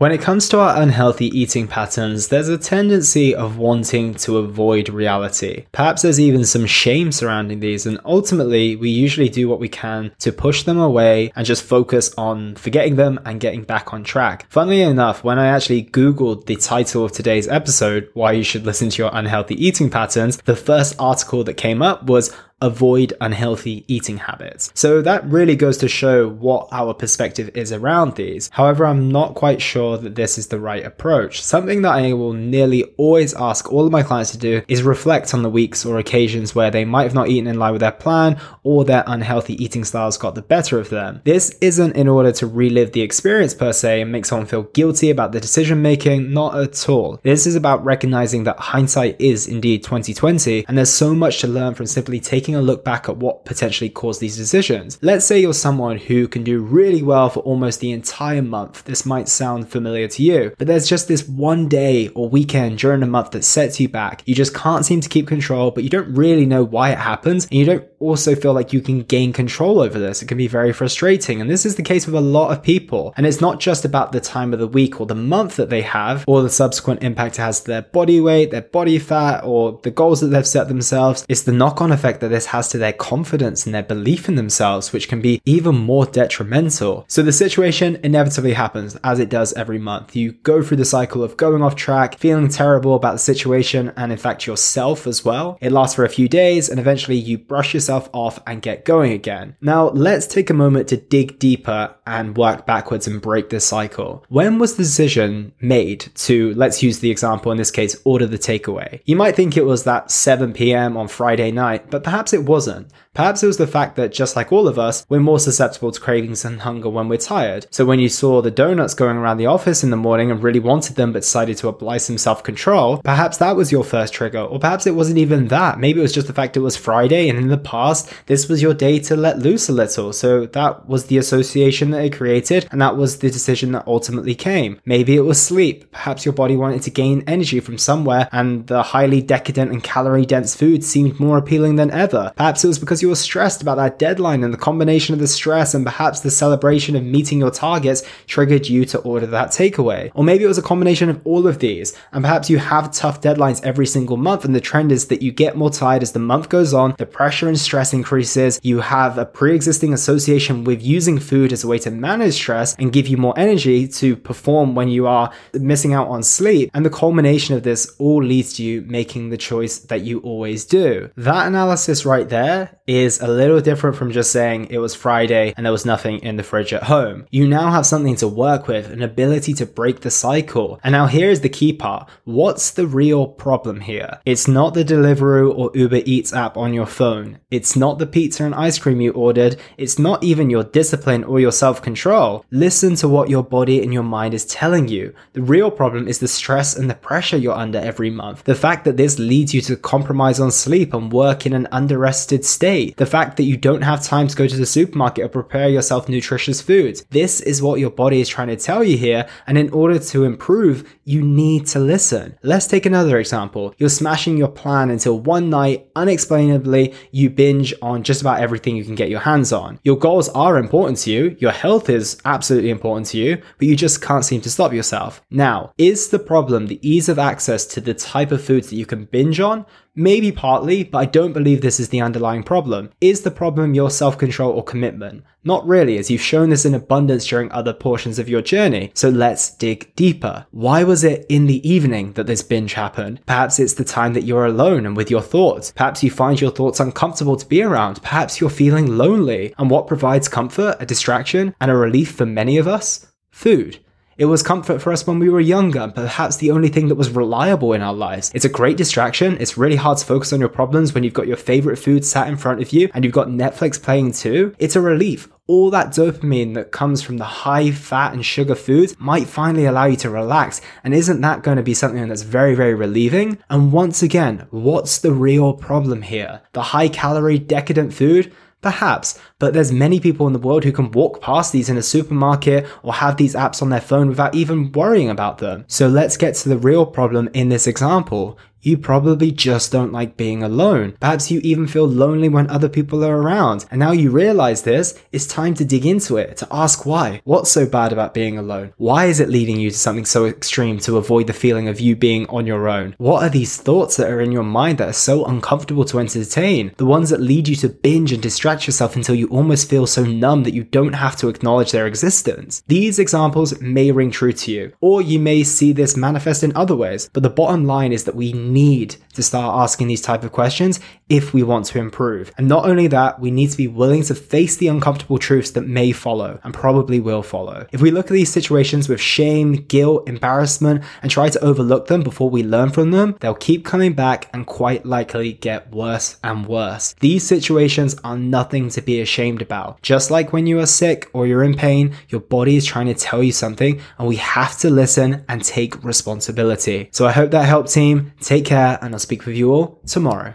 When it comes to our unhealthy eating patterns, there's a tendency of wanting to avoid reality. Perhaps there's even some shame surrounding these, and ultimately, we usually do what we can to push them away and just focus on forgetting them and getting back on track. Funnily enough, when I actually Googled the title of today's episode, Why You Should Listen to Your Unhealthy Eating Patterns, the first article that came up was Avoid Unhealthy Eating Habits. So that really goes to show what our perspective is around these. However, I'm not quite sure that this is the right approach. Something that I will nearly always ask all of my clients to do is reflect on the weeks or occasions where they might have not eaten in line with their plan or their unhealthy eating styles got the better of them. This isn't in order to relive the experience per se and make someone feel guilty about the decision making, not at all. This is about recognizing that hindsight is indeed 20/20, and there's so much to learn from simply taking a look back at what potentially caused these decisions. Let's say you're someone who can do really well for almost the entire month. This might sound familiar to you, but there's just this one day or weekend during the month that sets you back. You just can't seem to keep control, but you don't really know why it happens, and you don't also feel like you can gain control over this. It can be very frustrating, and this is the case with a lot of people. And it's not just about the time of the week or the month that they have, or the subsequent impact it has to their body weight, their body fat, or the goals that they've set themselves. It's the knock-on effect that this has to their confidence and their belief in themselves, which can be even more detrimental. So the situation inevitably happens, as it does every month. You go through the cycle of going off track, feeling terrible about the situation, and in fact yourself as well. It lasts for a few days, and eventually you brush yourself off and get going again. Now let's take a moment to dig deeper and work backwards and break this cycle. When was the decision made to, let's use the example in this case, order the takeaway? You might think it was that 7 p.m. on Friday night, but perhaps it wasn't. Perhaps it was the fact that, just like all of us, we're more susceptible to cravings and hunger when we're tired. So when you saw the donuts going around the office in the morning and really wanted them but decided to apply some self-control, perhaps that was your first trigger, or perhaps it wasn't even that. Maybe it was just the fact it was Friday, and in the past, this was your day to let loose a little. So that was the association that it created, and that was the decision that ultimately came. Maybe it was sleep. Perhaps your body wanted to gain energy from somewhere, and the highly decadent and calorie-dense food seemed more appealing than ever. Perhaps it was because you were stressed about that deadline, and the combination of the stress and perhaps the celebration of meeting your targets triggered you to order that takeaway. Or maybe it was a combination of all of these, and perhaps you have tough deadlines every single month, and the trend is that you get more tired as the month goes on, the pressure and stress increases, you have a pre-existing association with using food as a way to manage stress and give you more energy to perform when you are missing out on sleep, and the culmination of this all leads to you making the choice that you always do. That analysis right there is a little different from just saying it was Friday and there was nothing in the fridge at home. You now have something to work with, an ability to break the cycle. And now here is the key part. What's the real problem here? It's not the Deliveroo or Uber Eats app on your phone. It's not the pizza and ice cream you ordered. It's not even your discipline or your self-control. Listen to what your body and your mind is telling you. The real problem is the stress and the pressure you're under every month. The fact that this leads you to compromise on sleep and work in an under-rested state. The fact that you don't have time to go to the supermarket or prepare yourself nutritious foods. This is what your body is trying to tell you here, and in order to improve, you need to listen. Let's take another example. You're smashing your plan until one night, unexplainably, you binge on just about everything you can get your hands on. Your goals are important to you, your health is absolutely important to you, but you just can't seem to stop yourself. Now, is the problem the ease of access to the type of foods that you can binge on? Maybe partly, but I don't believe this is the underlying problem. Is the problem your self-control or commitment? Not really, as you've shown this in abundance during other portions of your journey. So let's dig deeper. Why was it in the evening that this binge happened? Perhaps it's the time that you're alone and with your thoughts. Perhaps you find your thoughts uncomfortable to be around. Perhaps you're feeling lonely. And what provides comfort, a distraction, and a relief for many of us? Food. It was comfort for us when we were younger, and perhaps the only thing that was reliable in our lives. It's a great distraction. It's really hard to focus on your problems when you've got your favorite food sat in front of you and you've got Netflix playing too. It's a relief. All that dopamine that comes from the high fat and sugar foods might finally allow you to relax, and isn't that going to be something that's very, very relieving? And once again, what's the real problem here? The high calorie decadent food? Perhaps, But there's many people in the world who can walk past these in a supermarket or have these apps on their phone without even worrying about them. So let's get to the real problem in this example. You probably just don't like being alone. Perhaps you even feel lonely when other people are around. And now you realize this, it's time to dig into it, to ask why. What's so bad about being alone? Why is it leading you to something so extreme to avoid the feeling of you being on your own? What are these thoughts that are in your mind that are so uncomfortable to entertain? The ones that lead you to binge and distract yourself until you almost feel so numb that you don't have to acknowledge their existence. These examples may ring true to you, or you may see this manifest in other ways. But the bottom line is that we need to start asking these type of questions if we want to improve. And not only that, we need to be willing to face the uncomfortable truths that may follow and probably will follow. If we look at these situations with shame, guilt, embarrassment, and try to overlook them before we learn from them, they'll keep coming back and quite likely get worse and worse. These situations are nothing to be ashamed about. Just like when you are sick or you're in pain, your body is trying to tell you something, and we have to listen and take responsibility. So I hope that helped, team. Take care, and I'll speak with you all tomorrow.